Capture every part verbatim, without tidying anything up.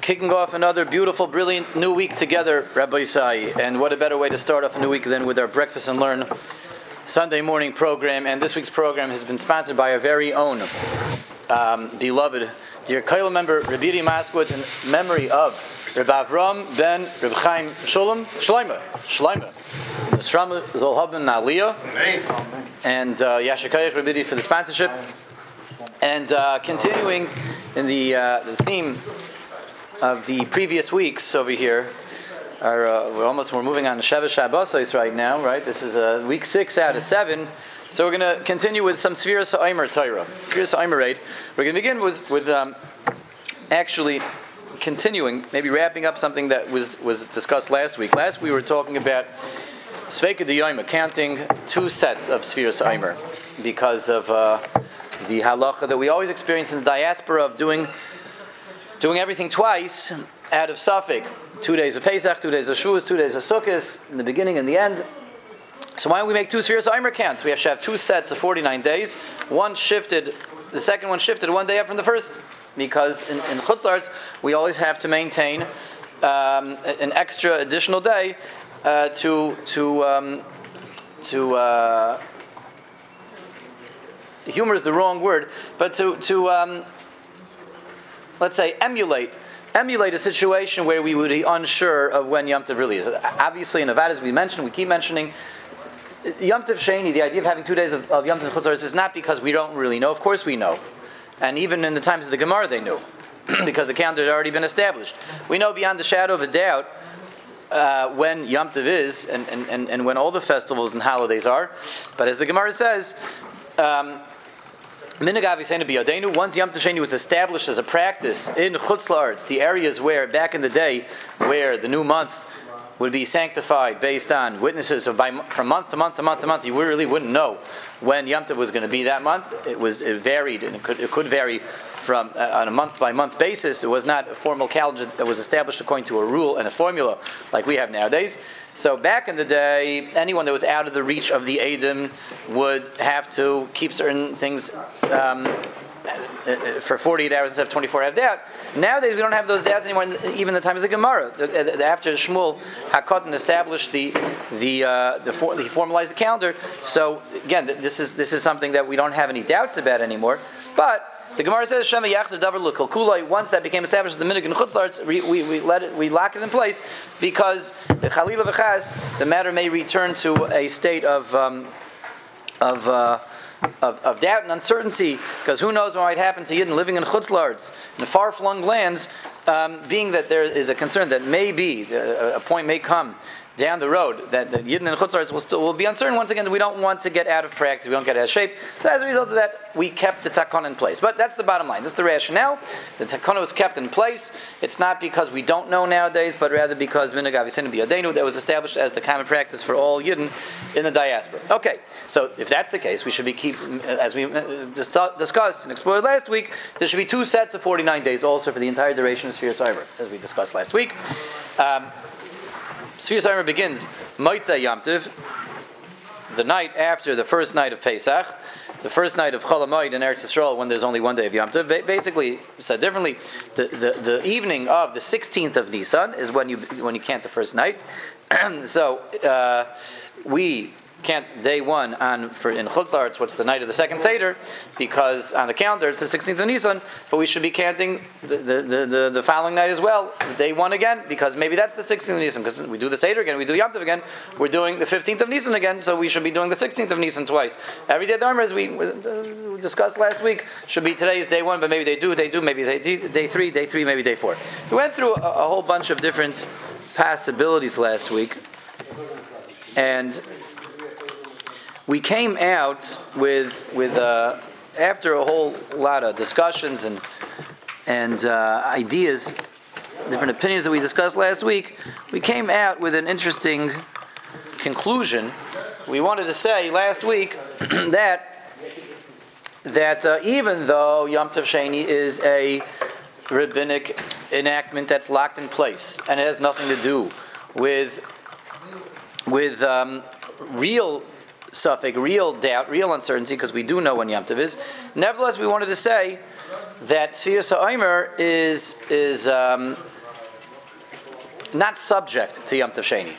Kicking off another beautiful, brilliant new week together, Rabbi Yisai. And what a better way to start off a new week than with our Breakfast and Learn Sunday morning program. And this week's program has been sponsored by our very own um, beloved, dear Kollel member, Rebidi Maasquitz, in memory of Rebav Avram ben Reb Chaim Sholem, Shleima, Shleima. The Shram Zolhaben Naliyah. And uh, Yashikayach Rebidi for the sponsorship. And uh, continuing in the, uh, the theme of the previous weeks over here, are, uh, we're almost we're moving on to Sheva Shabbos right now, right? This is uh, week six out of seven, so we're going to continue with some Sefira Sa'imer Torah, Sefira Sa'imer eight. We're going to begin with with um, actually continuing, maybe wrapping up something that was was discussed last week. Last we were talking about Sveika D'Yoyma, counting two sets of Sefira Sa'imer because of uh, the halacha that we always experience in the diaspora of doing. Doing everything twice out of Safek. Two days of Pesach, two days of Shavuos, two days of Sukkos, in the beginning and the end. So why don't we make two Sefira Sa'imer counts? We have to have two sets of forty-nine days. One shifted, the second one shifted one day up from the first. Because in, in Chutz La'aretz, we always have to maintain um, an extra additional day uh, to, to, um, to uh, humor is the wrong word, but to, to, um, let's say, emulate emulate a situation where we would be unsure of when Yom Tov really is. Obviously, in Nevada, as we mentioned, we keep mentioning, Yom Tov Sheni, the idea of having two days of, of Yom Tov Chutz La'aretz is not because we don't really know. Of course we know. And even in the times of the Gemara, they knew, because the calendar had already been established. We know beyond the shadow of a doubt uh, when Yom Tov is and, and, and when all the festivals and holidays are. But as the Gemara says, um, Minagavi Sena B'Yadenu, once Yom Tov Sheni was established as a practice in Chutz La'aretz, the areas where, back in the day, where the new month would be sanctified based on witnesses of by, from month to month to month to month, you really wouldn't know when Yom Tov was going to be that month. It was it varied, and it could, it could vary from uh, on a month-by-month basis. It was not a formal calendar that was established according to a rule and a formula like we have nowadays. So back in the day, anyone that was out of the reach of the Edom would have to keep certain things um, for forty-eight hours instead of twenty-four have doubt. Nowadays, we don't have those doubts anymore, even the times of the Gemara. After Shmuel Hakatan established the the uh, the for, he formalized the calendar. So again, this is this is something that we don't have any doubts about anymore. But the Gemara says, "Shema yachzer davar l'kol kulai." Once that became established as the minhag in Chutz La'aretz, we, we, we let it, we lock it in place, because the chalila v'chas, the matter may return to a state of um, of, uh, of of doubt and uncertainty, because who knows what might happen to Yidden living in Chutz La'aretz, in far-flung lands. Um, being that there is a concern that maybe uh, a point may come down the road that, that Yidden and Chutz La'aretz will still will be uncertain. Once again, we don't want to get out of practice. We don't get out of shape. So as a result of that, we kept the takkun in place. But that's the bottom line. That's the rationale. The takkun was kept in place. It's not because we don't know nowadays, but rather because minhag avicenu b'yadenu, that was established as the common practice for all Yidden in the diaspora. Okay, so if that's the case, we should be keep as we discussed and explored last week. There should be two sets of forty-nine days, also for the entire duration of Sefira Sa'imer, as we discussed last week. Um, Sefira Sa'imer begins Motzei Yom Tov, the night after the first night of Pesach, the first night of Chol HaMoed in Eretz Yisrael, when there's only one day of Yom Tov. Ba- basically, said differently, the, the, the evening of the sixteenth of Nisan is when you when you count the first night. so uh, we count day one on for in Chutz La'aretz, what's the night of the second Seder, because on the calendar it's the sixteenth of Nisan, but we should be counting the the, the, the, the following night as well, day one again, because maybe that's the sixteenth of Nisan, because we do the Seder again, we do Yom Tov again, we're doing the fifteenth of Nisan again, so we should be doing the sixteenth of Nisan twice. Every day of the Omer, as we discussed last week, should be today's day one, but maybe they do, they do, maybe they do, day three, day three, maybe day four. We went through a, a whole bunch of different possibilities last week, and we came out with with uh, after a whole lot of discussions and and uh, ideas, different opinions that we discussed last week. We came out with an interesting conclusion. We wanted to say last week that that uh, even though Yom Tov Sheni is a rabbinic enactment that's locked in place and it has nothing to do with with um, real Suffolk, real doubt, real uncertainty, because we do know when Yom Tov is. Nevertheless, we wanted to say that Sefira Omer is is um, not subject to Yom Tov Sheni.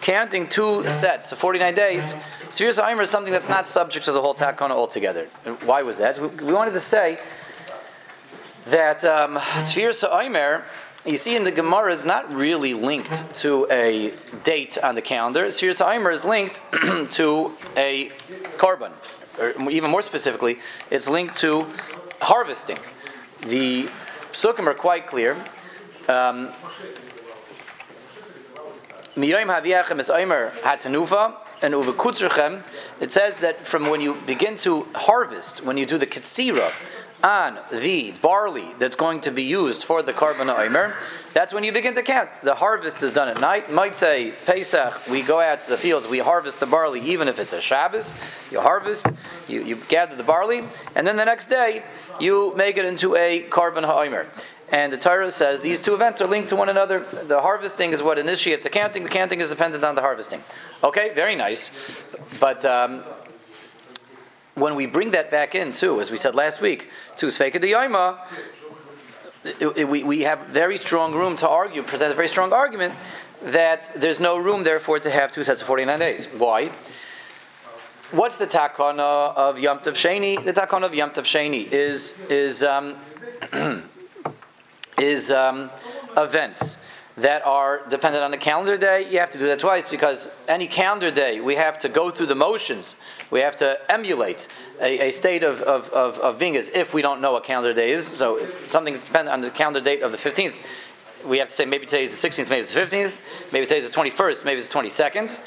Counting two sets of forty-nine days, Sefira Omer is something that's not subject to the whole Takana altogether. And why was that? So we, we wanted to say that um, Sefira Omer, you see in the Gemara, is not really linked to a date on the calendar. Sefira Omer is linked to a korban, or even more specifically, it's linked to harvesting. The Sukkim are quite clear. Um, it says that from when you begin to harvest, when you do the Katsira on the barley that's going to be used for the Karban Omer, that's when you begin to count. The harvest is done at night. Might say, Pesach, we go out to the fields, we harvest the barley, even if it's a Shabbos. You harvest, you, you gather the barley, and then the next day, you make it into a Karban Omer. And the Torah says these two events are linked to one another. The harvesting is what initiates the counting. The counting is dependent on the harvesting. Okay, very nice. But... Um, when we bring that back in, too, as we said last week, to Sveika de Yoma, we, we have very strong room to argue, present a very strong argument, that there's no room, therefore, to have two sets of forty-nine days. Why? What's the Takana of Yom Tov Sheni? The Takana of Yom Tov Sheni is, is, um, is um, events that are dependent on the calendar day. You have to do that twice because any calendar day, we have to go through the motions. We have to emulate a, a state of, of, of, of being as if we don't know what calendar day is. So if something's dependent on the calendar date of the fifteenth, we have to say maybe today's the sixteenth, maybe it's the fifteenth, maybe today's the twenty-first, maybe it's the twenty-second.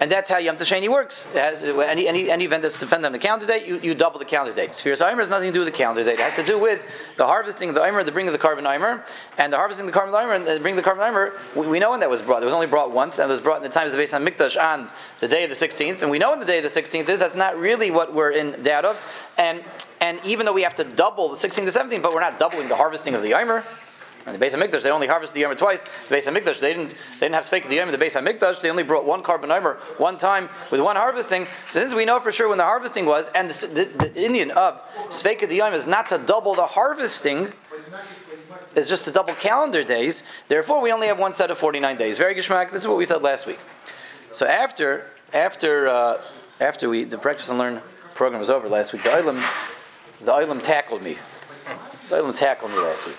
And that's how Yom Tov Sheni works. It has, any, any, any event that's dependent on the calendar date, you, you double the calendar date. Sefira Omer has nothing to do with the calendar date. It has to do with the harvesting of the Omer, the bringing of the Karban Omer, and the harvesting of the Karban Omer and the bringing of the Karban Omer. We, we know when that was brought. It was only brought once, and it was brought in the times of Beis HaMikdash on the day of the sixteenth. And we know when the day of the sixteenth is. That's not really what we're in doubt of. And and even though we have to double the sixteenth to seventeenth, but we're not doubling the harvesting of the Omer. And the Beis HaMikdash, they only harvested the Omer twice. The Beis HaMikdash, they didn't, they didn't have Sefika the Omer. The Beis HaMikdash, they only brought one Karban Omer one time with one harvesting. So since we know for sure when the harvesting was, and the, the, the Indian of Sefika the Omer is not to double the harvesting, it's just to double calendar days. Therefore, we only have one set of forty-nine days. Very Gishmak, this is what we said last week. So after after uh, after we the Practice and Learn program was over last week, the Olam the Olam tackled me. The Olam tackled me last week.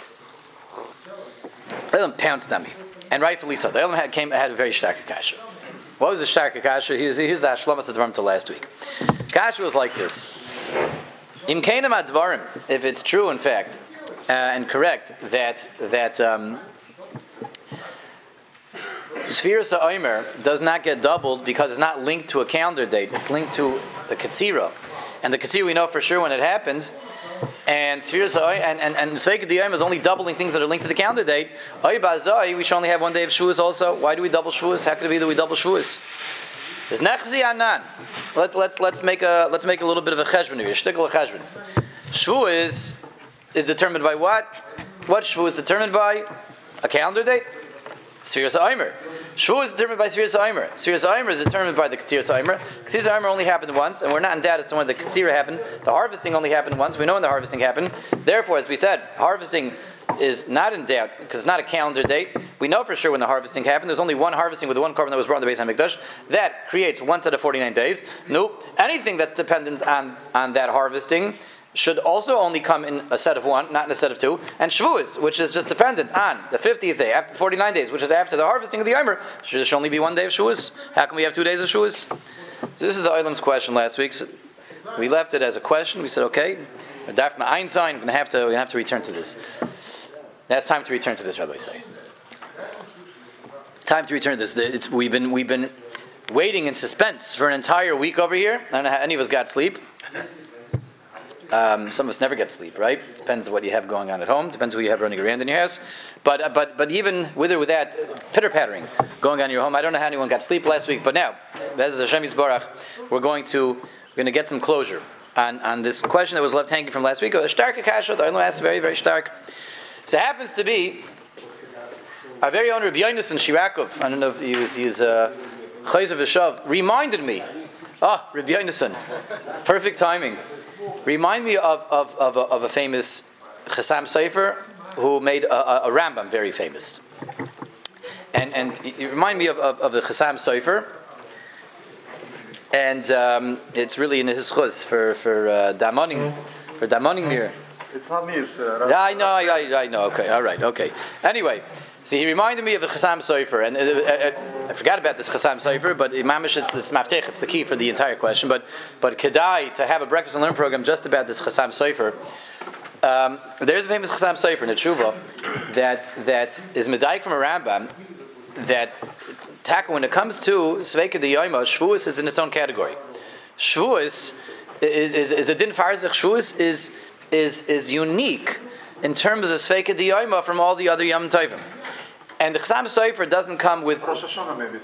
The Olam pounced on me, and rightfully so. The Olam had, came, had a very stark kasha. What was the stark kasha? Here's, here's the Hashlomas Advarim to last week. Kasha was like this. Im kenem advarim, if it's true, in fact, uh, and correct, that that um, Sefira Omer does not get doubled because it's not linked to a calendar date. It's linked to the Katsira. And the Katsira we know for sure when it happened. And Sefira and and and Sefika de Yoma is only doubling things that are linked to the calendar date. We should only have one day of Shavuos. Also, why do we double Shavuos? How could it be that we double Shavuos? Is Nechzi Anan? Let let's let's make a let's make a little bit of a cheshbon here. Shtickle a cheshbon. Shavuos is determined by what? What Shavuos is determined by? A calendar date. Sefira Omer. Shavuos is determined by Sefira Omer. Sefira Omer is determined by the Katsira Omer. Katsira Omer only happened once, and we're not in doubt as to when the Katsira happened. The harvesting only happened once. We know when the harvesting happened. Therefore, as we said, harvesting is not in doubt because it's not a calendar date. We know for sure when the harvesting happened. There's only one harvesting with one korban that was brought in the Beis HaMikdash. That creates one set of forty-nine days. Nope. Anything that's dependent on, on that harvesting should also only come in a set of one, not in a set of two. And Shavuos, which is just dependent on the fiftieth day, after forty-nine days, which is after the harvesting of the Omer, should there only be one day of Shavuos? How can we have two days of Shavuos? So this is the Olam's question last week. So we left it as a question. We said, okay, we're going to have to, we're going to have to return to this. Now it's time to return to this, Rabbi say. Time to return to this. It's, we've been we've been waiting in suspense for an entire week over here. I don't know how any of us got sleep. Um, some of us never get sleep, right? Depends on what you have going on at home. Depends who you have running around in your house. But uh, but but even with or without pitter-pattering going on in your home, I don't know how anyone got sleep last week. But now, as Hashem Yisbarach, we're going to we're going to get some closure on, on this question that was left hanging from last week. A stark kasha, the Olam asked very very stark. So it happens to be our very own Reb Yonoson Shirakov. I don't know if he was he's uh, Chayz of Hashav reminded me. Ah, oh, Reb Yonoson, perfect timing. Remind me of of of a, of a famous Chasam Sofer who made a, a, a Rambam very famous, and and you remind me of, of, of the Chasam Sofer, and um, it's really in his chuz for for uh, damoning, for damoning here. It's not me. It's uh, yeah, I know. I, I know. Okay. All right. Okay. Anyway, see, he reminded me of the Chasam Sofer, and uh, uh, I forgot about this Chasam Sofer, but Imamish it's the maftech. It's the key for the entire question. But but kedai to have a breakfast and learn program just about this Chasam Sofer. Um, there's a famous Chasam Sofer in a tshuva that that is medayik from a Rambam that taka when it comes to sveika deyoyma, Shavuos is in its own category. Shavuos is is is a din farzach. Shavuos is is is unique in terms of Sveika D'Yoyma from all the other Yom Tovim. And the Chasam Sofer doesn't come with... Rosh Hashanah may be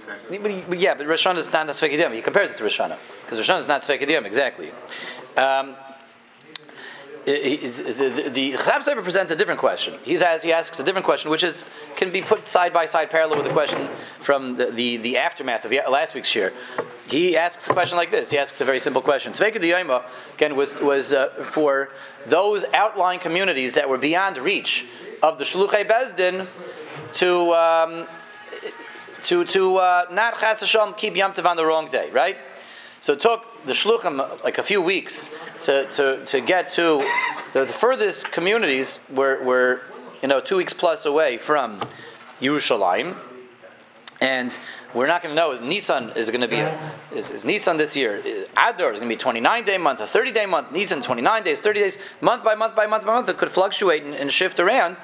Sveika. But yeah, but Rosh Hashanah is not Sveika D'Yoyma. He compares it to Rosh Hashanah, because Rosh Hashanah is not Sveika D'Yoyma, exactly. Um, the, the, the Chasam Sofer presents a different question. He's as, he asks a different question, which is can be put side by side parallel with the question from the, the, the aftermath of last week's shir. He asks a question like this. He asks a very simple question. Sveika D'Yoyma, again, was, was uh, for those outlying communities that were beyond reach of the Shluchei Bezdin to um, to to uh, not Chas Hashem keep Yom Tov on the wrong day, right? So it took the Shluchim like a few weeks to to, to get to the, the furthest communities were, were you know two weeks plus away from Yerushalayim. And we're not going to know is Nissan is going to be a, is, is Nissan this year. Adar is going to be a twenty-nine day month, a thirty day month. Nissan twenty-nine days, thirty days, month by month by month by month. It could fluctuate and, and shift around.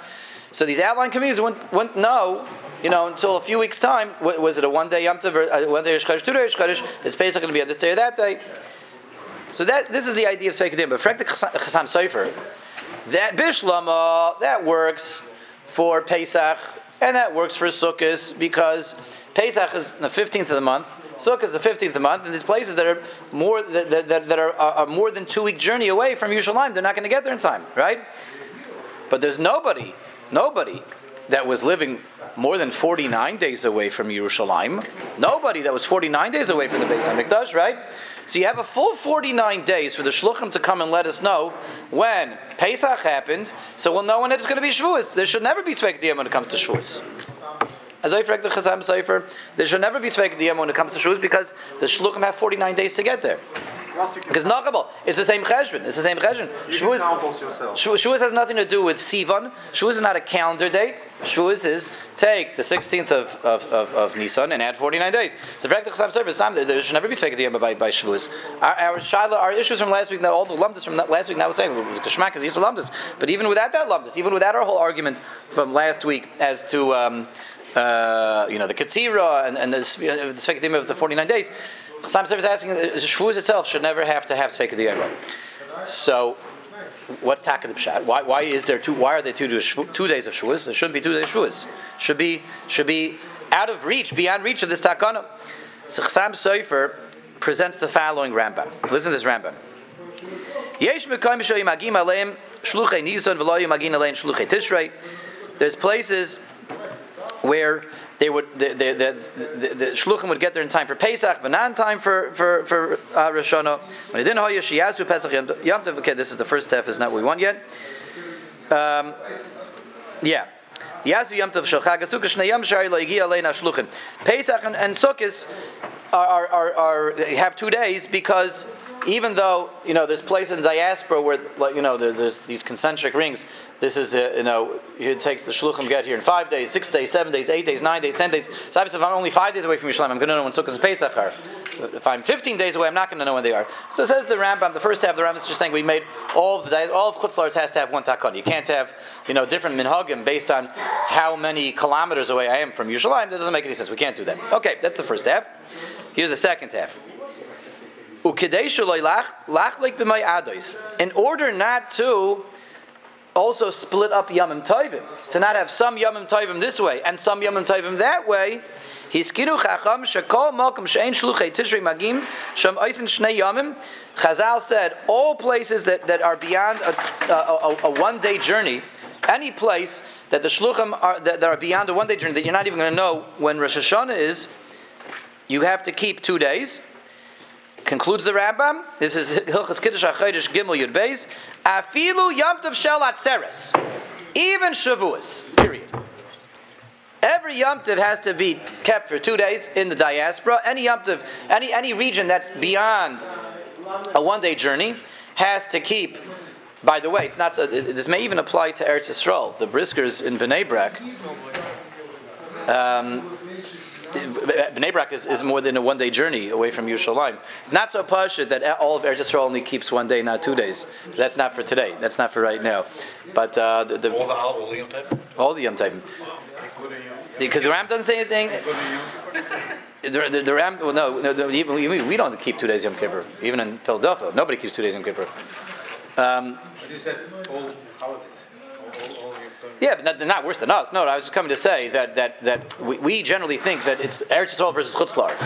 So these outlying communities wouldn't, wouldn't know, you know, until a few weeks time. Was it a one day Yom Tov, or one day Rosh Chodesh, two days Rosh Chodesh? Is Pesach going to be on this day or that day? So that this is the idea of Sveika D'Yoyma. But Frekta Chasam Sofer, that Bishlama, that works for Pesach. And that works for Sukkot because Pesach is the fifteenth of the month, Sukkot is the fifteenth of the month, and these places that are more that that, that are, are more than two week journey away from Yerushalayim, they're not going to get there in time, right? But there's nobody, nobody that was living more than forty-nine days away from Yerushalayim, nobody that was forty-nine days away from the Beis HaMikdash, right? So you have a full forty-nine days for the Shluchim to come and let us know when Pesach happened, so we'll know when it's going to be Shavuos. There should never be Sveika D'Yoyma when it comes to Shavuos. As I read the Chasam Sofer, there should never be Sveika D'Yoyma when it comes to Shavuos because the Shluchim have forty-nine days to get there. Because Nachabal, it's the same Cheshvan, it's the same Cheshvan. Shavuos, Shavuos has nothing to do with Sivan. Shavuos is not a calendar date. Shavuos is take the sixteenth of, of, of, of Nisan and add forty-nine days. So V'rekta Chasam Sofer, time there should never be Sveika D'Yoyma by, by Shavuos. Our, our Shaila, our issues from last week, all the lumdus from last week, now we're saying Kashmak is Yisrael lumdus. But even without that lumdus, even without our whole argument from last week as to um, uh, you know the Katsira and, and the, uh, the Sveika D'Yoyma of the forty-nine days, Chasam Sofer is asking, Shavuos itself should never have to have Sveika D'Yoyma. So, what's Taka the Pshat? Why, why is there two? Why are there two, two days of Shavuos? There shouldn't be two days of Shavuos. Should be should be out of reach, beyond reach of this Takana. So Chasam Sofer presents the following Rambam. Listen to this Rambam. There's places where They would, the, the, the, the, the shluchim would get there in time for Pesach, but not in time for for for uh, Rosh Hashanah. When it didn't hoya shiyasu Pesach Yom Tov. Okay, this is the first half. Is not what we want yet. Um, yeah, yasu Yom Tov shalchag Sukkot shnei yom shari loigi aleina shluchim. Pesach and, and Sukkot are, are are are have two days because even though you know there's places in diaspora where you know there, there's these concentric rings. This is, uh, you know, it takes the shluchim get here in five days, six days, seven days, eight days, nine days, ten days. So obviously, if I'm only five days away from Yerushalayim, I'm going to know when Sukkot and Pesach are. If I'm fifteen days away, I'm not going to know when they are. So it says the Rambam, the first half of the Rambam is just saying we made all of the all of Chutz La'aretz has to have one takon. You can't have, you know, different minhagim based on how many kilometers away I am from Yerushalayim. That doesn't make any sense. We can't do that. Okay, that's the first half. Here's the second half. In order not to also split up Yomim Tovim, to not have some Yomim Tovim this way and some Yomim Tovim that way, Chazal said, all places that, that are beyond a, a, a, a one-day journey, any place that the Shluchim are, that, that are beyond a one-day journey, that you're not even going to know when Rosh Hashanah is, you have to keep two days. Concludes the Rambam. This is Hilchos Kiddush HaChodesh Gimel Yud Beis. Afilu Yomtov Shel Atzeres, even Shavuos. Period. Every Yomtov has to be kept for two days in the diaspora. Any Yomtov, any any region that's beyond a one-day journey, has to keep. By the way, it's not. So, this may even apply to Eretz Yisrael. The Briskers in Bnei Brak. Um, Bnei Brak is, is more than a one-day journey away from Yerushalayim. It's not so pashut that all of Eretz Yisrael only keeps one day, not two days. That's not for today. That's not for right now. But uh, the, the all the all the Yom Tovim. All the Yom Tovim. Because the Ram doesn't say anything. The, the, the Ram, well, no, no, even we, we don't keep two days Yom Kippur. Even in Philadelphia, nobody keeps two days Yom Kippur. Um, you said all holidays. Yeah, but they're not worse than us. No, I was just coming to say that that, that we, we generally think that it's Eretz Yisrael versus Chutz La'aretz.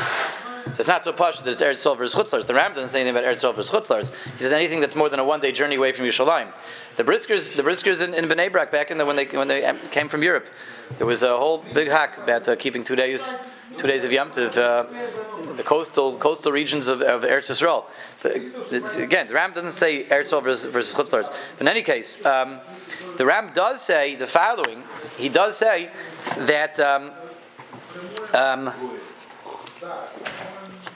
So it's not so posh that it's Eretz Yisrael versus Chutz La'aretz. The Rambam doesn't say anything about Eretz Yisrael versus Chutz La'aretz. He says anything that's more than a one-day journey away from Yerushalayim. The Briskers, the Briskers in, in Bnei Brak back in the, when they when they came from Europe, there was a whole big hack about uh, keeping two days. Two days of Yom Tov, uh, the coastal coastal regions of, of Eretz Yisrael. It's, again, the Ram doesn't say Eretz Yisrael versus, versus Chutz La'aretz. But in any case, um, the Ram does say the following. He does say that um, um,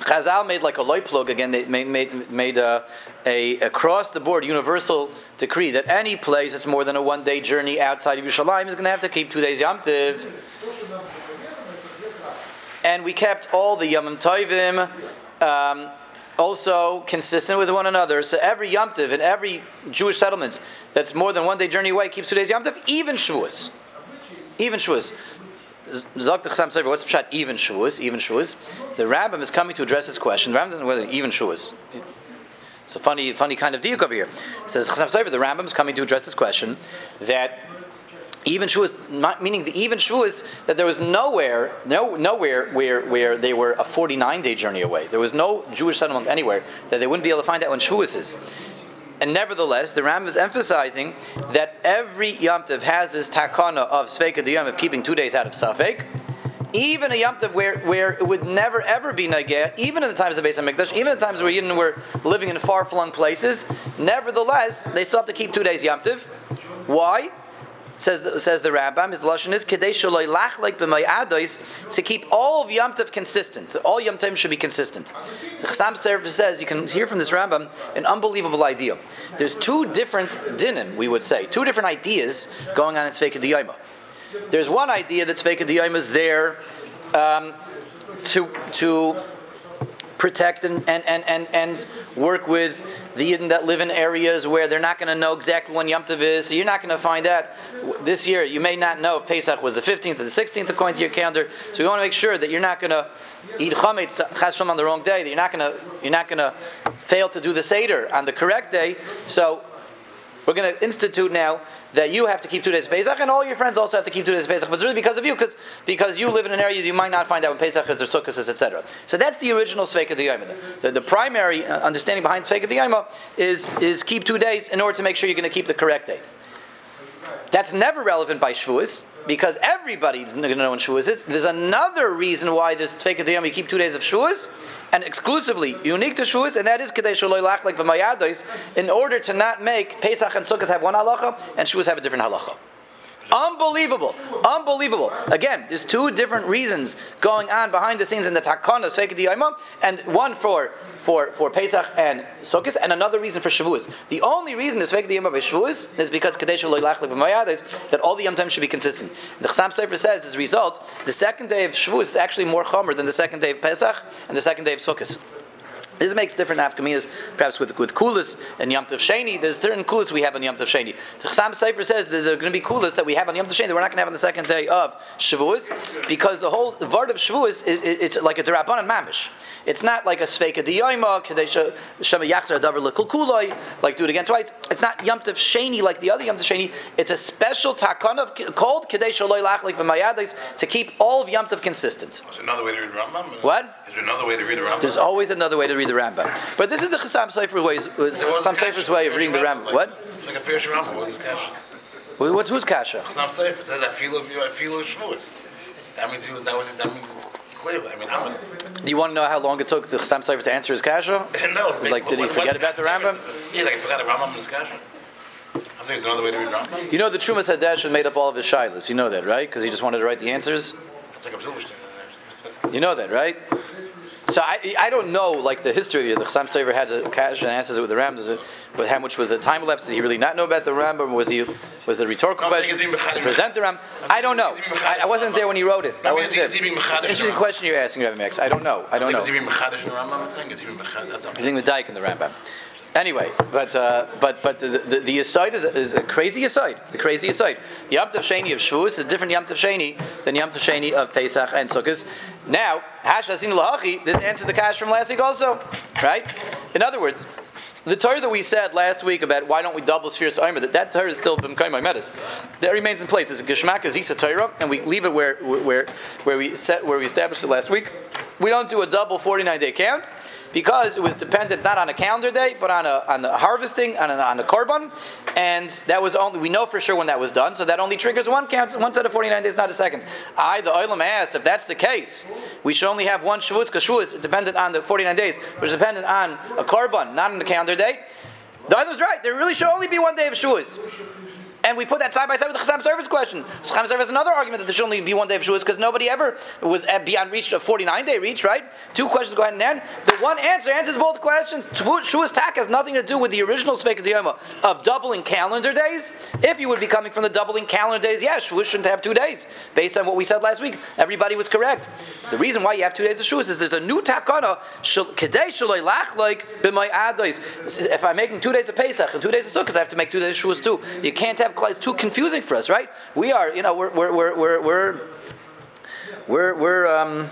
Chazal made like a loy plug again. They made made, made a, a across the board universal decree that any place that's more than a one day journey outside of Yerushalayim is going to have to keep two days Yom Tov. And we kept all the Yom Tovim um, also consistent with one another. So every Yom Tov in every Jewish settlement that's more than one day journey away keeps two days Yom Tov, even Shavuos. Even Shavuos. Zog the Chasam Sofer, what's the pshat? Even Shavuos, even Shavuos. The Rambam is coming to address this question. The Rambam doesn't know whether even Shavuos. It's a funny, funny kind of diuk over here. It says Chasam Sofer, the Rambam is coming to address this question that. Even Shavuos, meaning the even Shavuos, that there was nowhere, no, nowhere where, where they were a forty-nine day journey away. There was no Jewish settlement anywhere that they wouldn't be able to find out when Shavuos is. And nevertheless, the Rambam is emphasizing that every Yom Tov has this takana of Sveika Diyam, of keeping two days out of Safek. Even a Yom Tov where, where it would never ever be Nageh, even in the times of the Beis HaMikdash, even in the times where Yidden were living in far-flung places, nevertheless, they still have to keep two days Yom Tov. Why? Says the, says the Rambam, his lashon is kedei shaloi lachlek b'mayados, to keep all of Yom Tov consistent. All Yom Tov should be consistent. The Chasam Sofer says you can hear from this Rambam an unbelievable idea. There's two different dinim, we would say, two different ideas going on in Tzveika D'Yoma. There's one idea that Tzveika D'Yoma is there um, to to. protect and, and, and, and, and work with the Yidden that live in areas where they're not going to know exactly when Yom Tov is, so you're not going to find out. This year, you may not know if Pesach was the fifteenth or the sixteenth according to your calendar, so we want to make sure that you're not going to eat chametz chashem on the wrong day, that you're not going to you're not going to fail to do the Seder on the correct day, so we're going to institute now that you have to keep two days of Pesach, and all your friends also have to keep two days of Pesach. But it's really because of you, because because you live in an area you might not find out when Pesach is or Sukkot is, et cetera. So that's the original Tzveika D'Yoma. The, the primary understanding behind Tzveika D'Yoma is is keep two days in order to make sure you're going to keep the correct day. That's never relevant by Shavuos, because everybody's going to know when Shavuos is. There's another reason why there's Tzveika D'Yoma, you keep two days of Shavuos, and exclusively unique to Shavuos, and that is Kedei Shaloi Lachlek V'Mayados, in order to not make Pesach and Sukkot have one halacha, and Shavuos have a different halacha. Unbelievable. Unbelievable. Again, there's two different reasons going on behind the scenes in the Takana, Tzveika D'Yoma, and one for, for, for Pesach and Sukkot, and another reason for Shavuos. The only reason there's Tzveika D'Yoma by Shavuos is because Kedei Shaloi Lachlek V'Mayados, that all the Yom Tovim should be consistent. The Chasam Sofer says, as a result, the second day of Shavuos is actually more chomer than the second day of Pesach and the second day of Sukkot. This makes different nafkaminas, perhaps with with kulas and Yom Tov Sheni. There's certain kulas we have on Yom Tov Sheni. The Chasam Sofer says there's going to be kulas that we have on Yom Tov Sheni that we're not going to have on the second day of Shavuos, because the whole vart of Shavuos is it, it's like a derabanan mamish. It's not like a Tzveika D'Yoma kedei shema yachzor hadavar l'kol kuloi, like do it again twice. It's not Yom Tov Sheni like the other Yom Tov Sheni. It's a special takana called kedei shaloi lachlek b'mayados, to keep all of Yom Tov consistent. There's another way to read Rambam. What? Is there another way to read the Rambam? There's always another way to read the Rambam. But this is the Chasam Sofer way, Chasam Sofer's way of reading the Rambam. Like, what? Like a Firish Rambam. What is Kasha? Well, what's who's Kasha? Chasam Sofer says, I feel I feel Shavuos. That means you. That was. That means. clear. I mean, I'm. A, Do you want to know how long it took the Chasam Sofer to answer his kasha? No. Like, like did he forget about the Rambam? Yeah, like he forgot the Rambam and his kasha. I think there's another way to read Rambam. You know the Trumas Hadashin made up all of his shilas. You know that, right? Because he just wanted to write the answers. That's like a You know that, right? So I I don't know like the history of the Chasam Sofer had to cash and answers it with the Rambam, but how much was a time lapse? Did he really not know about the Rambam? Was he was it a rhetorical no, question to present the Rambam? I don't know. I, I wasn't there when he wrote it. I wasn't there. It's an interesting question you're asking, Rabbi Max. I don't know. I don't know. Is he being mechadish in the Rambam? He's being the Daik in the Rambam. Anyway, but uh, but but the the, the aside is, is a crazy aside. The crazy aside. Yom Tov Sheni of Shavuos is a different Yom Tov Sheni than Yom Tov Sheni of Pesach and Sukkot. Now, Hashdasin Lahachi. This answers the cash from last week also, right? In other words, the Torah that we said last week about why don't we double Sefira's Omer, that that Torah is still b'mkayim medus. That remains in place. It's a Geshmak Azisa Torah, and we leave it where where where we set where we established it last week. We don't do a double forty-nine day count because it was dependent not on a calendar day, but on a on the harvesting, on a, on a korban, and that was only we know for sure when that was done. So that only triggers one count, one set of forty-nine days, not a second. I, the Olam, asked if that's the case, we should only have one Shavuos because Shavuos is dependent on the forty-nine days, which is dependent on a korban, not on the calendar day. The other's right. There really should only be one day of Shavuos. And we put that side by side with the Chasam Sofer's question. Chasam Sofer has another argument that there should only be one day of Shavuos because nobody ever was beyond reach a forty-nine day reach, right? Two questions go ahead and end. The one answer answers both questions. Shavuos Tak has nothing to do with the original Sfeika D'Yoma of doubling calendar days. If you would be coming from the doubling calendar days, yeah, Shavuos shouldn't have two days. Based on what we said last week, everybody was correct. The reason why you have two days of Shavuos is there's a new Takana, Kedei Shaloi Lachloik B'mai Adois. If I'm making two days of Pesach and two days of Sukkot, I have to make two days of Shavuos too. You can't have It's too confusing for us, right? We are, you know, we're we're we're we're we're we're, we're um,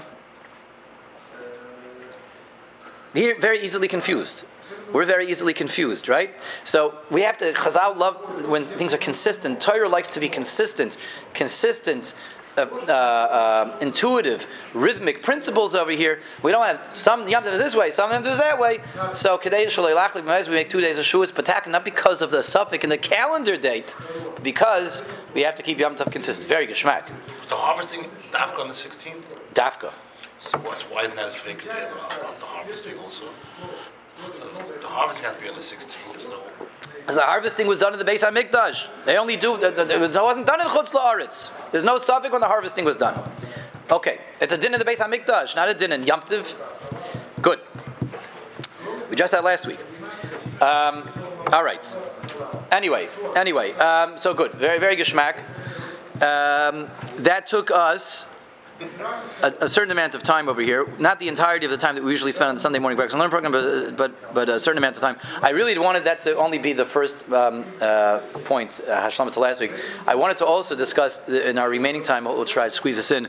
very easily confused. We're very easily confused, right? So we have to. Chazal love when things are consistent. Torah likes to be consistent, consistent. Uh, uh, uh, intuitive, rhythmic principles over here. We don't have some Yom Tov is this way, some Yom Tov is that way. So Kedei Shalei Lachlik B'Mais, we make two days of Shavuos Patak, not because of the suffix and the calendar date, because we have to keep Yom Tov consistent. Very geschmack. The harvesting Dafka on the sixteenth. Dafka. So why isn't that a Sfeika D'Yoma? It's the harvesting also. The harvesting has to be on the sixteenth. So. Because the harvesting was done in the Beis Hamikdash. They only do. The, the, the, it wasn't done in Chutz La'aretz. There's no suffix when the harvesting was done. Okay, it's a din in the Beis Hamikdash, not a din in Yom Tov. Good. We just had last week. Um, all right. Anyway, anyway. Um, so good. Very, very geschmack. Um, that took us a, a certain amount of time over here, not the entirety of the time that we usually spend on the Sunday morning breakfast and learn program, but, but but a certain amount of time. I really wanted that to only be the first um, uh, point, uh, Hashlama to last week. I wanted to also discuss the, in our remaining time, we'll, we'll try to squeeze this in.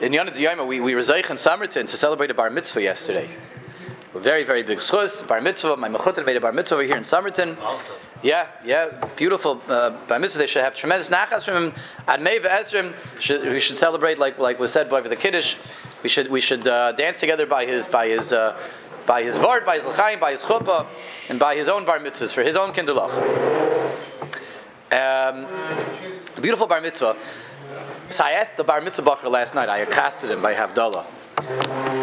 In Yonah D'Yoma, we we were Zeich and Samaritan to celebrate a Bar Mitzvah yesterday. A very, very big schus, Bar Mitzvah. My Mechutin made a Bar Mitzvah over here in Samaritan. Yeah, yeah, beautiful. Uh, by mitzvah, they should have tremendous nachas from him. Admei ve'esrim. We should celebrate, like like was said by the Kiddush. We should we should uh, dance together by his by his uh, by his vart, by his l'chaim, by his chuppah, and by his own bar mitzvahs for his own kindulach. Um, beautiful bar mitzvah. So I asked the bar mitzvah bacher last night. I accosted him by Havdalah.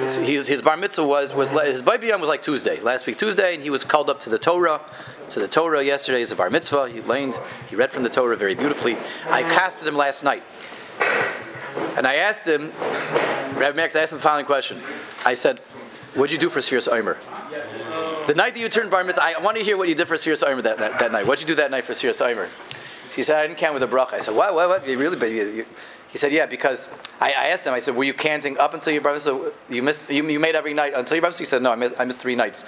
So his, his bar mitzvah was was his baby yom was like Tuesday last week Tuesday, and he was called up to the Torah. So the Torah yesterday is a bar mitzvah. He leaned, he read from the Torah very beautifully. I accosted him last night, and I asked him, Rabbi Max, I asked him the following question. I said, "What'd you do for Sefira's Omer? The night that you turned bar mitzvah, I want to hear what you did for Sefira's Omer that, that, that night. What'd you do that night for Sefira's Omer?" He said, "I didn't count with a beracha." I said, "What? What? What? You really?" But you, you, he said, "Yeah, because I, I asked him. I said, were you counting up until your bar mitzvah? You missed. You, you made every night until your bar mitzvah." He said, "No, I missed. I missed three nights."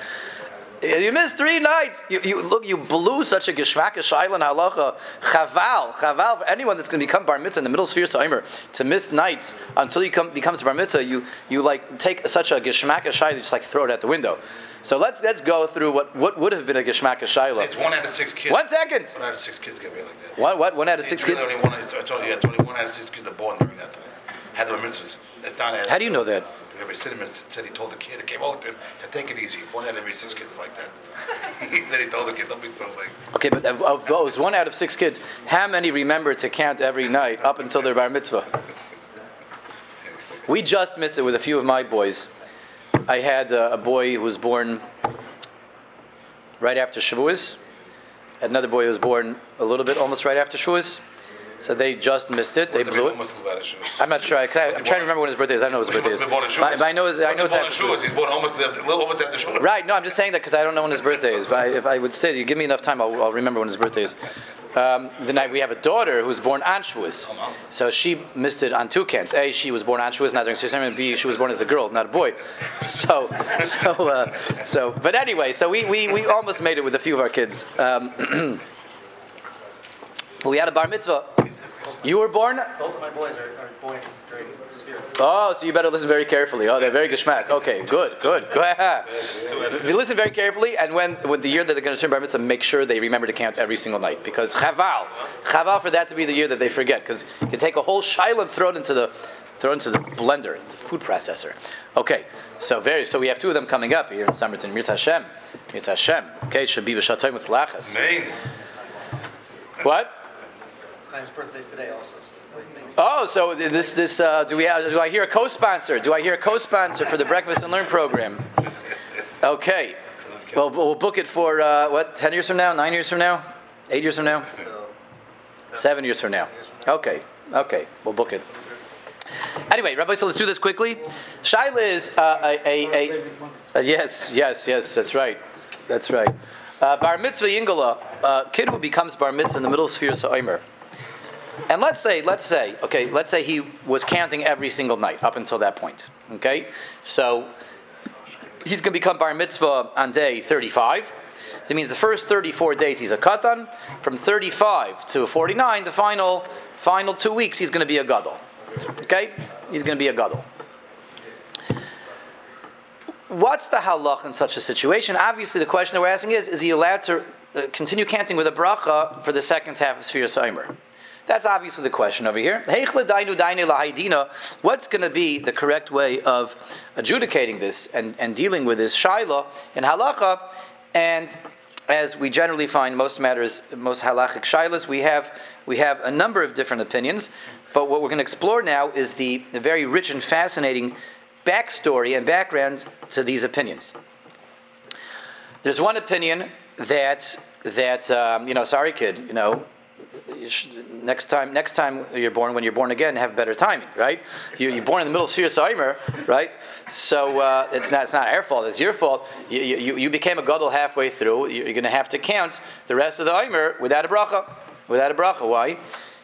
You missed three nights. You, you look. You blew such a geshmak, a shaylan halacha. Chaval, chaval. For anyone that's going to become bar mitzvah in the middle of Sefira's Omer to miss nights until you come becomes bar mitzvah, you you like take such a geshmak, a shaylan, just like throw it out the window. So let's let's go through what, what would have been a geshmak, a shaylan. It's one out of six kids. One second. One out of six kids get married like that. What? What? One out of six kids. It's only one. It's, I told you, it's only one out of six kids are born during that time. Had the bar mitzvahs. It's not. As, How do you know that? Every cinnamon said he told the kid that came out to him to take it easy. One out of every six kids like that. He said he told the kid, don't be so late. Okay, but of, of those one out of six kids, how many remember to count every night up until their bar mitzvah? We just missed it with a few of my boys. I had uh, a boy who was born right after Shavuos. Another boy who was born a little bit almost right after Shavuos. So they just missed it. They blew it. I'm not sure. I, I, I'm trying to remember when his birthday is. I don't know what his birthday is. But I know, I know it's after Shavuos. He's born almost after Shavuos. Right. No, I'm just saying that because I don't know when his birthday is. But I, if I would say, you give me enough time, I'll, I'll remember when his birthday is. Um, the night we have a daughter who was born on Shavuos. So she missed it on two counts. A, she was born on Shavuos, not during Shavuos. B, she was born as a girl, not a boy. So, so, uh, so. But anyway, so we, we, we almost made it with a few of our kids. Um, but we had a bar mitzvah. You were born? Both of my boys are, are born during Sefira. Oh, so you better listen very carefully. Oh, they're very geschmack. Okay, good, good. Go ahead. You listen very carefully, and when, when the year that they're going to turn bar mitzvah, make sure they remember to count every single night. Because chaval, chaval for that to be the year that they forget. Because you can take a whole shiloh and throw it into the, throw it into the blender, the food processor. Okay, so very. So we have two of them coming up here in Somerton. Mirz Hashem, Mirz Hashem. Okay, it should be b'shatoy mitzlachas. What? Chaim's birthday's today also. So oh, so this this uh, do we have, do I hear a co-sponsor? Do I hear a co-sponsor for the Breakfast and Learn program? Okay. Well, we'll book it for uh, what? Ten years from now? Nine years from now? Eight years from now? Seven years from now? Okay. Okay. We'll book it. Anyway, Rabbi, so let's do this quickly. Shaila is uh, a, a, a, a yes, yes, yes. That's right. That's right. Uh, bar mitzvah yingala, uh, kid who becomes bar mitzvah in the middle of Sefira Ha'omer. And let's say, let's say, okay, let's say he was counting every single night up until that point, okay? So he's going to become bar mitzvah on day thirty-five. So it means the first thirty-four days he's a katan. From thirty-five to forty-nine, the final final two weeks, he's going to be a gadol, okay? He's going to be a gadol. What's the halach in such a situation? Obviously, the question that we're asking is, is he allowed to continue counting with a beracha for the second half of Sefira Ha'omer? That's obviously the question over here. What's going to be the correct way of adjudicating this and, and dealing with this shaila in halacha? And as we generally find most matters, most halachic shailas, we have we have a number of different opinions. But what we're going to explore now is the, the very rich and fascinating backstory and background to these opinions. There's one opinion that that um, you know, sorry, kid, you know. You should, next time, next time you're born, when you're born again, have better timing, right? You, you're born in the middle of Sefira Ha'omer, right? So uh, it's not it's not our fault. It's your fault. You you, you became a gadol halfway through. You're going to have to count the rest of the Ha'omer without a bracha, without a bracha. Why?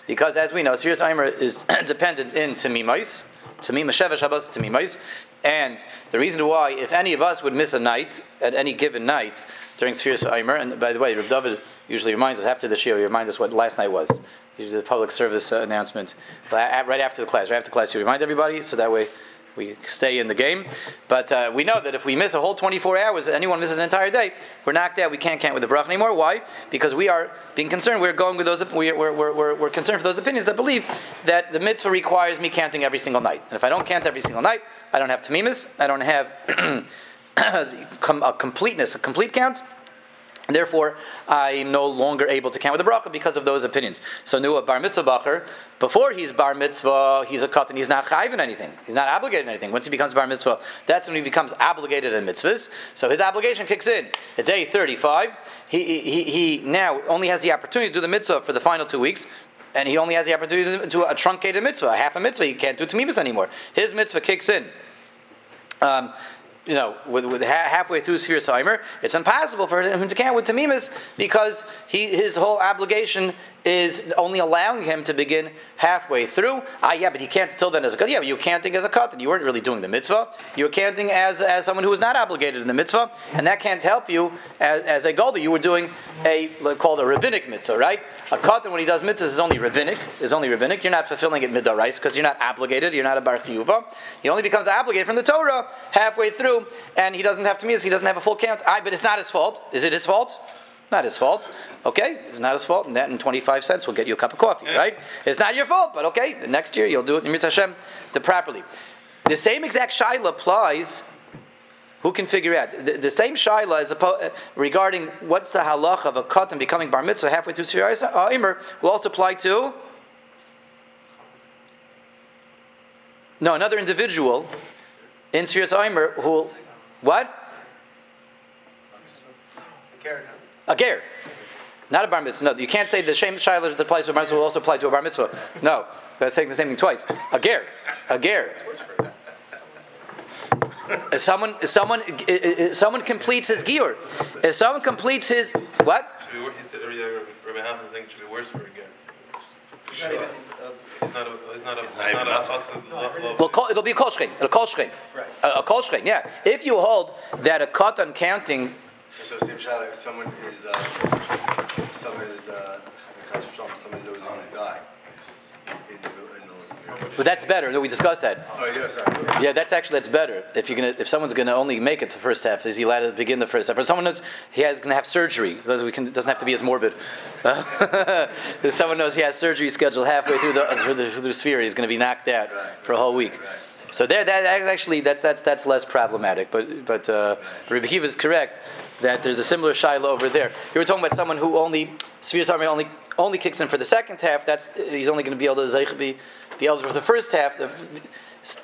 Because as we know, Sefira Ha'omer is dependent in tamimais, tamim shevesh habas tamimais, and the reason why, if any of us would miss a night at any given night during Sefira Ha'omer, and by the way, Reb David usually reminds us after the shiur, he reminds us what last night was. He did the public service uh, announcement right after the class. Right after class, you remind everybody, so that way we stay in the game. But uh, we know that if we miss a whole twenty-four hours, anyone misses an entire day, we're knocked out. We can't count with the bracha anymore. Why? Because we are being concerned. We're going with those. We're we're we're we're concerned for those opinions that believe that the mitzvah requires me counting every single night. And if I don't count every single night, I don't have tamimis. I don't have a completeness, a complete count. And therefore, I'm no longer able to count with the bracha because of those opinions. So, nu a bar mitzvah bacher, before he's bar mitzvah, he's a katan. He's not chayiv in anything. He's not obligated in anything. Once he becomes bar mitzvah, that's when he becomes obligated in mitzvahs. So his obligation kicks in at day thirty-five. He he he now only has the opportunity to do the mitzvah for the final two weeks. And he only has the opportunity to do a truncated mitzvah, a half a mitzvah. He can't do tamimis anymore. His mitzvah kicks in. Um... You know, with, with ha- halfway through Sefira Ha'omer, it's impossible for him to count with tamimis because he, his whole obligation is only allowing him to begin halfway through. Ah, yeah, but he can't until then as a katan. Yeah, but you were counting as a katan. You weren't really doing the mitzvah. You were counting as as someone who was not obligated in the mitzvah, and that can't help you as, as a gadol. You were doing a called a rabbinic mitzvah, right? A katan when he does mitzvahs is only rabbinic. Is only rabbinic. You're not fulfilling it midaraisa because you're not obligated. You're not a bar chiyuva. He only becomes obligated from the Torah halfway through. And he doesn't have to meet us. He doesn't have a full count. I, but it's not his fault. Is it his fault? Not his fault. Okay, it's not his fault. And that in twenty-five cents will get you a cup of coffee, yeah. Right? It's not your fault, but okay. Next year you'll do it in Mitzvah Hashem the properly. The same exact shaila applies. Who can figure out? The, the same shaila is apo- regarding what's the halach of a katan becoming bar mitzvah halfway through Sefira Ha'omer will also apply to No, another individual in Sfiras Omer who will, what? A ger. Not a bar mitzvah. No, you can't say the same shayla that applies to a bar mitzvah will also apply to a bar mitzvah. No, that's saying the same thing twice. A ger. A ger. If someone, if someone, if someone completes his gior, if someone completes his what? He said Rabbi Hamilton saying it should be worse for a ger. It's not a, it's not a, it's not a, well, call, it'll be a kol shchein. A kol shchein. Right. A, a kol shchein, yeah. If you hold that a katan counting. So, Sim Shalom, if someone is, uh, if someone is, uh, someone knows he's going to die. But that's better. No, we discussed that. Oh, yeah, sorry. Yeah, that's actually that's better. If you're gonna, if someone's gonna only make it to the first half, is he allowed to begin the first half? Or someone knows he has gonna have surgery. Those we can doesn't have to be as morbid. Uh, if someone knows he has surgery scheduled halfway through the through the, through the sphere, he's gonna be knocked out right. for a whole week. Right. So there, that actually that's that's that's less problematic. But but uh, Rabbi Kiva is correct that there's a similar shiloh over there. You were talking about someone who only spheres army only only kicks in for the second half. That's he's only gonna be able to be. The elder for the first half, the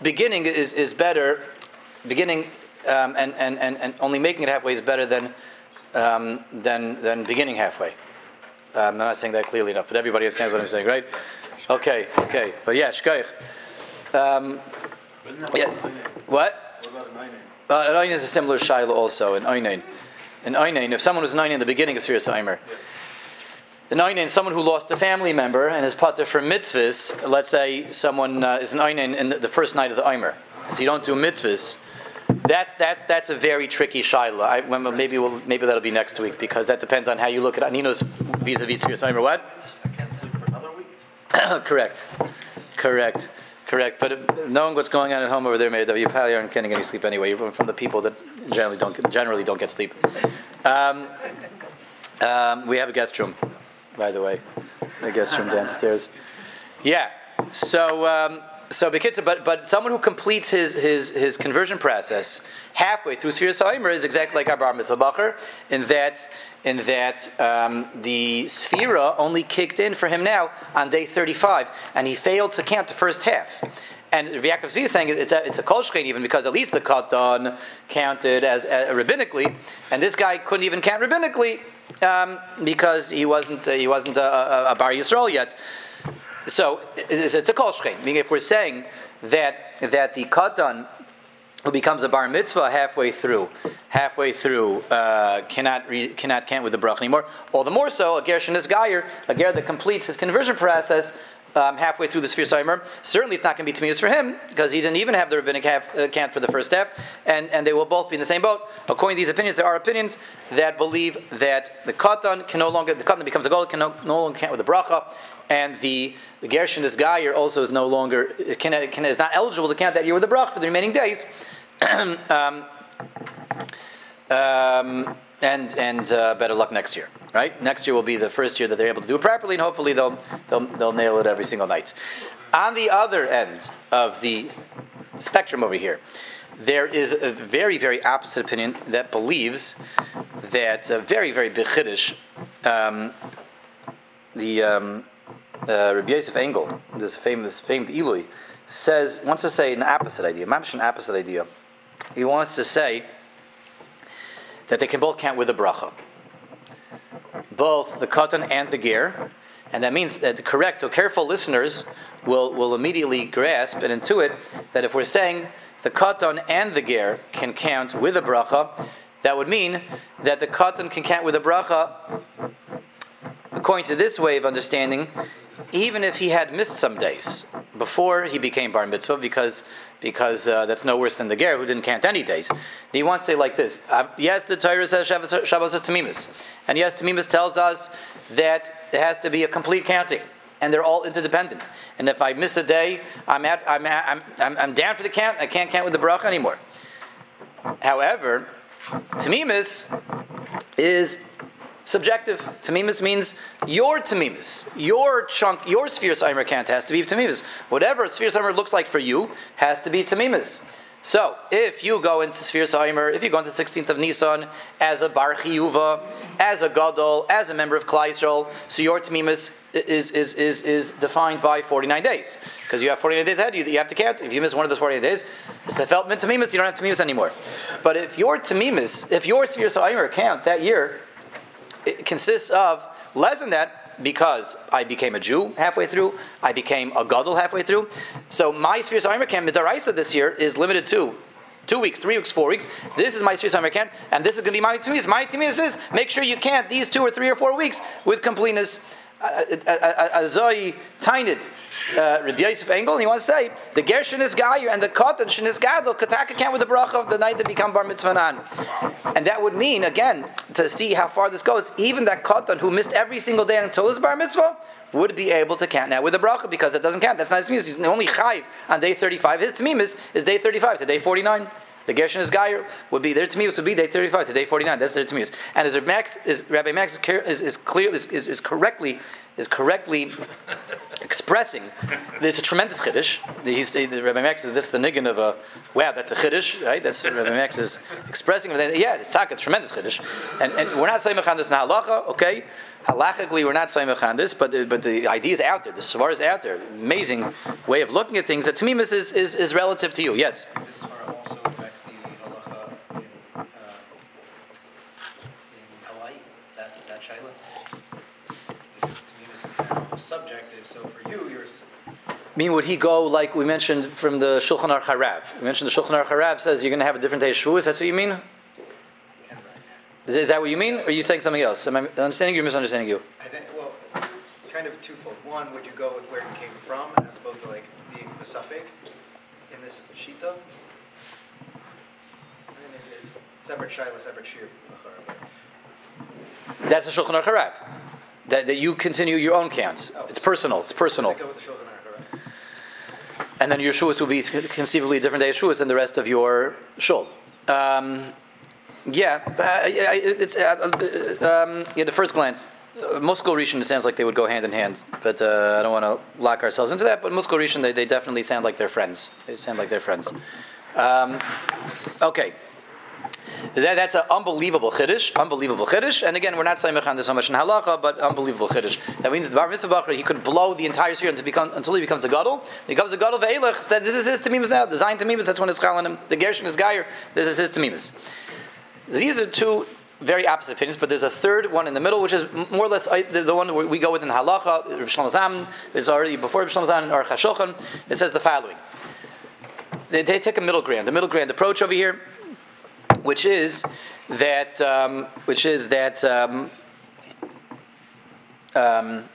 beginning is, is better. Beginning um, and, and, and, and only making it halfway is better than um, than than beginning halfway. Um, I'm not saying that clearly enough, but everybody understands what I'm saying, right? Okay, okay. But yeah, shkoich. Um, yeah. What? Uh, an oinen is a similar shaila also. An oinen, an oinen. If someone was an oinen in the beginning of Sfiras Omer. An oinen, someone who lost a family member and is pater for mitzvahs. Let's say someone uh, is an oinen in the, the first night of the Omer, so you don't do mitzvahs. That's that's that's a very tricky shaila. I, when, maybe we'll, maybe that'll be next week because that depends on how you look at Anino's vis-a-vis Sfiras Omer. What? I can't sleep for another week. Correct, correct, correct. But knowing what's going on at home over there, Meir, you probably aren't getting any sleep anyway. You're from the people that generally don't generally don't get sleep. Um, um, we have a guest room. By the way, I guess from downstairs. Yeah. So, um, so B'kitzur, but but someone who completes his his his conversion process halfway through Sfiras Omer is exactly like our bar mitzvah bacher in that in that um, the Sefira only kicked in for him now on day thirty-five, and he failed to count the first half. And Rabbi Yaakov Zvi is saying it's a, it's a kol shchein even because at least the katan counted as uh, rabbinically, and this guy couldn't even count rabbinically. Um, because he wasn't uh, he wasn't a, a, a Bar Yisrael yet, so it's, it's a kol shchein. I mean, if we're saying that that the katan who becomes a bar mitzvah halfway through, halfway through uh, cannot re, cannot count with the bracha anymore, all the more so a ger shenis gayer, a ger that completes his conversion process um, halfway through the Sfiras Omer. Certainly, it's not going to be tamius for him because he didn't even have the rabbinic half, uh, count for the first half, and, and they will both be in the same boat. According to these opinions, there are opinions that believe that the katan can no longer the katan becomes a gadol can no, no longer count with the bracha, and the the ger shenis gayer also is no longer can, can is not eligible to count that year with the bracha for the remaining days. um, um, and and uh, better luck next year. Right? Next year will be the first year that they're able to do it properly, and hopefully they'll they'll they'll nail it every single night. On the other end of the spectrum over here, there is a very, very opposite opinion that believes that uh, very, very bechiddush, um, the um, uh, Rabbi Yosef Engel, this famous famed Eloi, says wants to say an opposite idea, not an opposite idea. He wants to say that they can both count with a bracha. Both the katan and the ger, and that means that the correct or careful listeners will, will immediately grasp and intuit that if we're saying the katan and the ger can count with a bracha, that would mean that the katan can count with a bracha, according to this way of understanding, even if he had missed some days before he became bar mitzvah, because because uh, that's no worse than the ger who didn't count any days. And he wants to say like this: uh, yes, the Torah says Shabbos, Shabbos is Tamimus, and yes, Tamimus tells us that it has to be a complete counting, and they're all interdependent. And if I miss a day, I'm at, I'm at, I'm, I'm I'm down for the count. I can't count with the bracha anymore. However, Tamimus is subjective. Tamimus means your Tamimus, your chunk, your Sfiras Omer count has to be Tamimus. Whatever Sfiras Omer looks like for you has to be Tamimus. So, if you go into Sefira Sa'imer, if you go into the sixteenth of Nisan as a Bar Chiyuva, as a Gadol, as a member of Klal Yisrael, so your Tamimus is is is is defined by forty-nine days, because you have forty-nine days ahead. You, you have to count. If you miss one of those forty-nine days, it's a Feltman Tamimus. You don't have Tamimus anymore. But if your Tamimus, if your Sefira Sa'imer account that year, it consists of less than that. Because I became a Jew halfway through, I became a Gadol halfway through. So my Sefira Sa'imer camp, Midaraisa this year, is limited to two weeks, three weeks, four weeks. This is my Sefira Sa'imer camp, and this is going to be my Tamimus. My Tamimus is make sure you count these two or three or four weeks with completeness. Azoi Tainit, Rabbi Yosef Engel, and he wants to say the Ger Shenis Gayu and the Katan Shenis Gadol Kataka count with the beracha of the night that become Bar Mitzvah Nan, and that would mean again to see how far this goes. Even that Katan who missed every single day until his Bar Mitzvah would be able to count now with the beracha because it doesn't count. That's not his tamimus. He's only chayiv on day thirty-five. His tamimus is day thirty-five to day forty-nine. The Gershon is Gayer would be their tamimus would be day thirty-five to day forty-nine. That's their tamimus. And as Max is Rabbi Max is is clear is is, is correctly is correctly expressing. There's a tremendous chiddush. He's the Rabbi Max is this the niggin of a wow. That's a chiddush, right? That's Rabbi Max is expressing. Yeah, it's taka. It's tremendous chiddush. And and we're not saying on this na halacha. Okay, halachically we're not saying on this, but the, but the idea is out there. The svar is out there. Amazing way of looking at things. That tamimus is is is relative to you. Yes. Subjective, so for you, you're... I mean, would he go, like we mentioned from the Shulchan Aruch HaRav? We mentioned the Shulchan Aruch HaRav says you're going to have a different day of Shavuot. That's what you mean? Is, is that what you mean? Or are you saying something else? Am I understanding you or misunderstanding you? I think, well, kind of twofold. One, would you go with where you came from as opposed to, like, being a suffix in this Shita? I mean, it's separate Shaila, separate Shir. That's the Shulchan Aruch HaRav. That, that you continue your own counts. Oh. It's personal. It's personal. Go with the children, right? And then your shuas will be conceivably a different day of shuas than the rest of your shul. Um, yeah, uh, it's uh, um, yeah. The first glance, uh, Muskul Rishon sounds like they would go hand in hand, but uh, I don't want to lock ourselves into that. But Muskul Rishon, they, they definitely sound like they're friends. They sound like they're friends. Um, okay. That, that's an unbelievable chiddush, unbelievable chiddush. And again, we're not saying on this so much in halacha, but unbelievable chiddush. That means the bar mitzvah he could blow the entire sphere until, become, until he becomes a gadol. When he becomes a gadol ve'elech. Said this is his tamimus now. Designed tamimus. That's when it's chal on him. The gershon is gayer. This is his tamimus. These are two very opposite opinions, but there's a third one in the middle, which is more or less the, the one we go with in halacha. Reb Shlomazam is already before Reb Shlomazam in Aruch HaShulchan. It says the following. They, they take a middle ground. The middle ground approach over here. Which is that? Um, which is that? Um, um,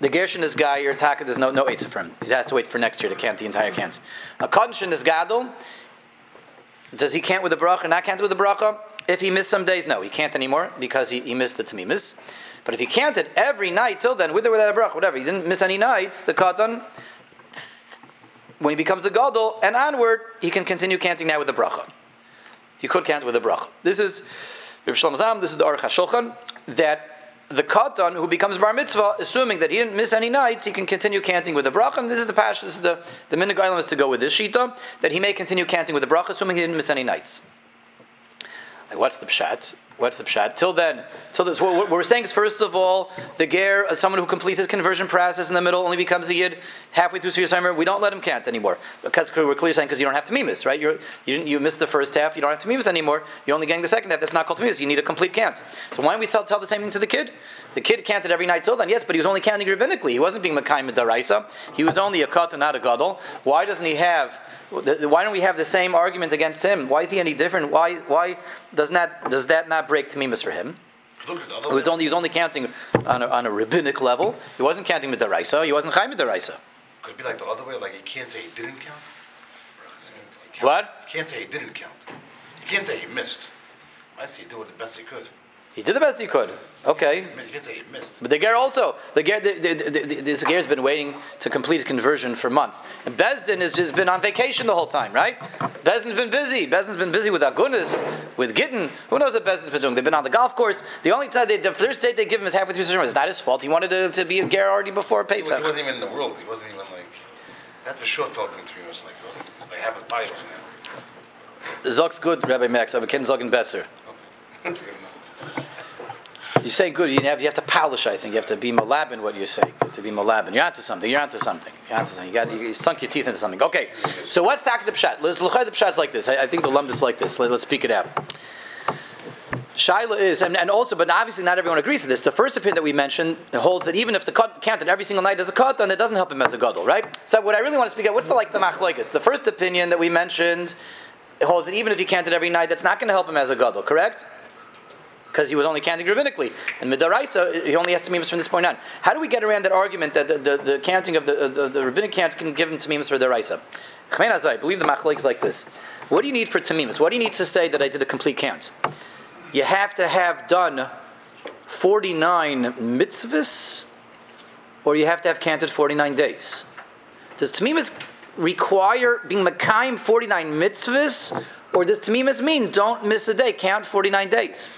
the Gershon is guy or Taka. There's no no eights for him. He has to wait for next year to count the entire count. A Konshin is Gadol. Does he count with the bracha? Not count with the bracha? If he missed some days, no, he can't anymore because he, he missed the Tamimus. But if he counted every night till then, with or without a bracha, whatever, he didn't miss any nights. The Katan. When he becomes a Gadol and onward, he can continue counting now with the bracha. You could count with a bracha. This is Reb Shlomazam, this is the Aruch HaShulchan, that the Katan who becomes Bar Mitzvah, assuming that he didn't miss any nights, he can continue counting with the bracha. And this is the pash, this is the, the minhag olam is to go with this shita, that he may continue counting with the bracha, assuming he didn't miss any nights. Like, what's the pshat? What's the pshat? Till then, till this, what we're saying is, first of all, the ger, someone who completes his conversion process in the middle, only becomes a yid halfway through Sefira Sa'imer, we don't let him count anymore. Because we're clearly saying, because you don't have tamimus, right? You're, you you missed the first half, you don't have tamimus anymore, you're only getting the second half, that's not called tamimus, you need a complete count. So why don't we tell, tell the same thing to the kid? The kid counted every night till then, yes, but he was only counting rabbinically, he wasn't being Mekayim Midaraisa, he was only a katan, not a gadol. Why doesn't he have, why don't we have the same argument against him? Why is he any different? Why why does not does that not break tamimus for him? He was only, he was only counting on a, on a rabbinic level. He wasn't counting with deraisa. He wasn't chayim deraisa. Could it be like the other way? Like you can't say he didn't count. He can't, what? You can't say he didn't count. You can't say he missed. I see he did the best he could. He did the best he could. Okay. You can say he missed. But the ger also, the ger, the, the, the, the, this ger has been waiting to complete his conversion for months. And Bezdin has just been on vacation the whole time, right? Bezdin's been busy. Bezdin's been busy with Agunis, with Gittin. Who knows what Bezdin's been doing? They've been on the golf course. The only time, they, the first date they give him is halfway through Sefira Sa'imer. It's not his fault. He wanted to, to be a ger already before Pesach. He wasn't even in the world. He wasn't even like... That for sure felt intravenous like those because they have a Bible now. Zog's good, Rabbi Max. I can Zog and Besser. Okay. You say good. You have you have to polish. I think you have to be malabin what you say. You have to be malabin. You're onto something. You're onto something. You're onto something. You got you sunk your teeth into something. Okay. So what's the Akad Pshat? Let's look at the Pshat's like this. I, I think the Lumd is like this. Let, let's speak it out. Shaila is, and, and also, but obviously not everyone agrees with this. The first opinion that we mentioned holds that even if the katan every single night is a katan, that doesn't help him as a gadol, right? So what I really want to speak at, what's the like the machlokes? The first opinion that we mentioned holds that even if he canted every night, that's not going to help him as a gadol, correct? Because he was only counting rabbinically, and midaraisa he only has tamimus from this point on. How do we get around that argument that the, the, the counting of the, the, the rabbinic counts can give him tamimus for midaraisa? I believe the machlokes is like this: what do you need for tamimus? What do you need to say that I did a complete count? You have to have done forty-nine mitzvahs, or you have to have counted forty-nine days. Does tamimus require being makayim forty-nine mitzvahs? Or does tamimus mean don't miss a day, count forty-nine days?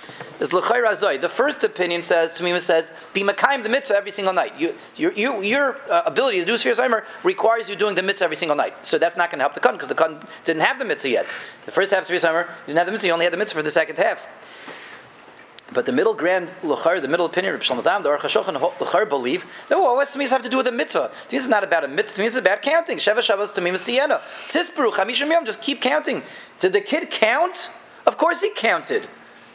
It's l'chayr azoi. The first opinion says, tamimus says, be makayim the mitzvah every single night. You, you, you, your uh, ability to do Sefira Zaymer requires you doing the mitzvah every single night. So that's not going to help the Katan because the Katan didn't have the mitzvah yet. The first half of Sefira Zaymer didn't have the mitzvah, you only had the mitzvah for the second half. But the middle grand l'chayr, the middle opinion, Reb Shlomazam, the Aruch HaShulchan, l'chayr believe that what does tamimus have to do with a mitzvah? Tamimus is not about a mitzvah. Tamimus is about counting. Sheva Shabbos tamimus tiena. Tisperu chamishim yom. Just keep counting. Did the kid count? Of course he counted.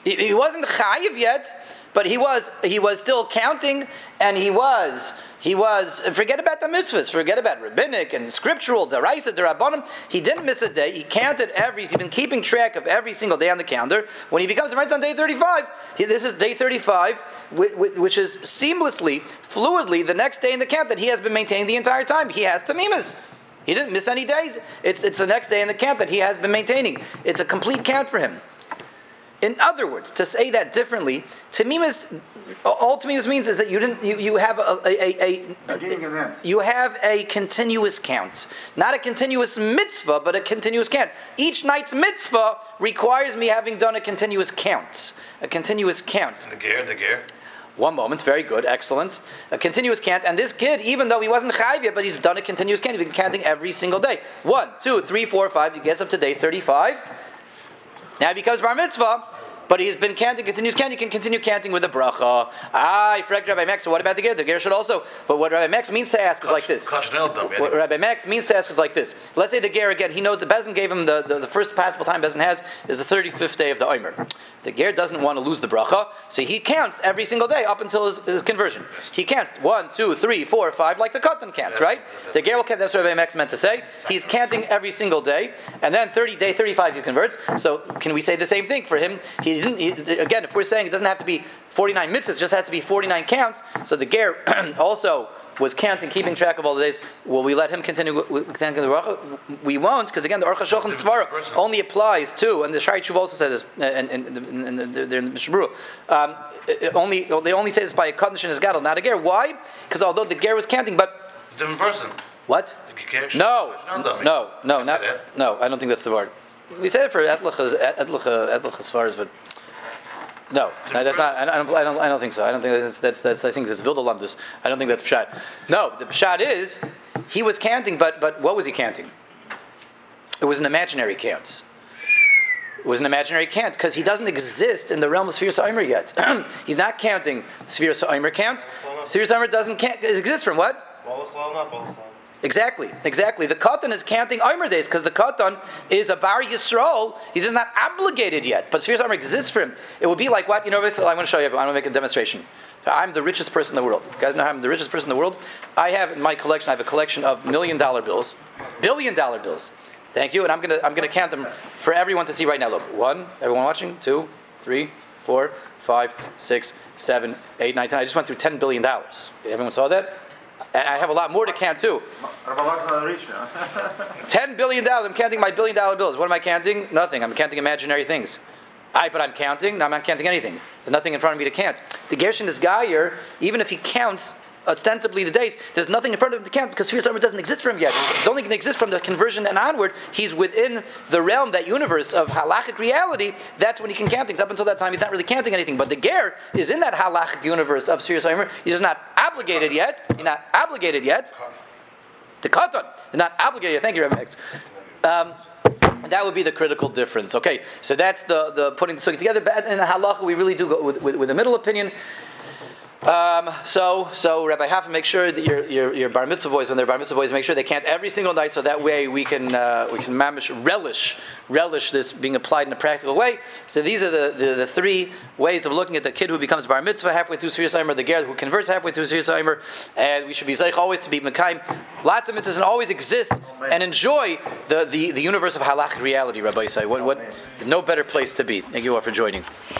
He, he wasn't chayiv yet, but he was he was still counting, and he was he was. Forget about the mitzvahs. Forget about rabbinic and scriptural deraisa derabanan. He didn't miss a day. He counted every. He's been keeping track of every single day on the calendar. When he becomes right on day thirty-five, he, this is day thirty-five, which is seamlessly, fluidly the next day in the count that he has been maintaining the entire time. He has tamimus. He didn't miss any days. It's it's the next day in the count that he has been maintaining. It's a complete count for him. In other words, to say that differently, tamimus, all tamimus means is that you didn't, you, you have a, a, a, a you have a continuous count, not a continuous mitzvah, but a continuous count. Each night's mitzvah requires me having done a continuous count, a continuous count. The gear, the gear. One moment, very good, excellent. A continuous count, and this kid, even though he wasn't chayiv yet, but he's done a continuous count. He's been counting every single day. One, two, three, four, five. He gets up to day thirty-five. Now he becomes bar mitzvah, but he's been counting, continues counting, he can continue counting with a beracha. Ah, I forgot Rabbi Max, so what about the ger? The ger should also, but what Rabbi Max means to ask is like this. What Rabbi Max means to ask is like this. Let's say the ger again, he knows the Bezdin gave him the, the, the first possible time Bezdin has is the thirty-fifth day of the Omer. The ger doesn't want to lose the beracha, so he counts every single day up until his, his conversion. He counts one, two, three, four, five, like the katan counts, right? The ger will count, that's what Rabbi Max meant to say. He's counting every single day, and then thirty day thirty-five he converts. So can we say the same thing for him? He Didn't, he, again, if we're saying it doesn't have to be forty-nine mitzvahs, it just has to be forty-nine counts. So the ger also was counting, keeping track of all the days. Will we let him continue? We won't, because again, the Aruch HaShulchan Svara only applies to, and the Sha'arei Teshuva also says this, and, and, and, and they're in the Mishna Berurah. Um, only they only say this by a kodesh and his gadol, not a ger. Why? Because although the ger was counting, but it's a different person. What? No, no, no, not, no. I don't think that's the word. We say it for etlacha etlacha svaras, but no, that's not. I don't. I don't. I don't think so. I don't think that's. That's. that's I think that's Vilda Lumdus. I don't think that's pshat. No, the pshat is he was counting, but but what was he counting? It was an imaginary count. It was an imaginary count because he doesn't exist in the realm of Sefira Zaymer yet. He's not counting Sefira Zaymer count. Sefira Zaymer doesn't count, exist from what? Exactly, exactly. The Katan is counting Omer days because the Katan is a Bar Yisrael. He's just not obligated yet. But Sefira Zaymer exists for him. It would be like what? You know, I want to show you. I want to make a demonstration. I'm the richest person in the world. You guys know how I'm the richest person in the world? I have in my collection, I have a collection of million dollar bills. Billion dollar bills. Thank you. And I'm going to I'm gonna count them for everyone to see right now. Look, one, everyone watching, two, three, four, five, six, seven, eight, nine, ten. I just went through ten billion dollars. Everyone saw that? And I have a lot more to count too. Ten billion dollars. I'm counting my billion dollar bills. What am I counting? Nothing. I'm counting imaginary things. I, but I'm counting. No, I'm not counting anything. There's nothing in front of me to count. The Gershon is Geyer, even if he counts ostensibly the days, there's nothing in front of him to count because Sefira Zaymer doesn't exist for him yet. It's only going to exist from the conversion and onward. He's within the realm, that universe of halachic reality. That's when he can count things. Up until that time, he's not really counting anything. But the ger is in that halachic universe of Sefira Zaymer. He's just not obligated yet. He's not obligated yet. the katan. They're not obligated. Thank you, Rabbi X. Um, And that would be the critical difference. Okay, so that's the, the putting the sukkah together. But in halacha, we really do go with, with, with a middle opinion. Um, so, so Rabbi Haffa, make sure that your, your your bar mitzvah boys, when they're bar mitzvah boys, make sure they can't every single night, so that way we can uh, we can mamish relish relish this being applied in a practical way. So these are the, the, the three ways of looking at the kid who becomes bar mitzvah halfway through Sefira Seimer, the ger who converts halfway through Sefira Seimer, and we should be zeich always to be mekayim lots of mitzvahs and always exist and enjoy the, the, the universe of halachic reality. Rabbi Yisai, what what no better place to be. Thank you all for joining.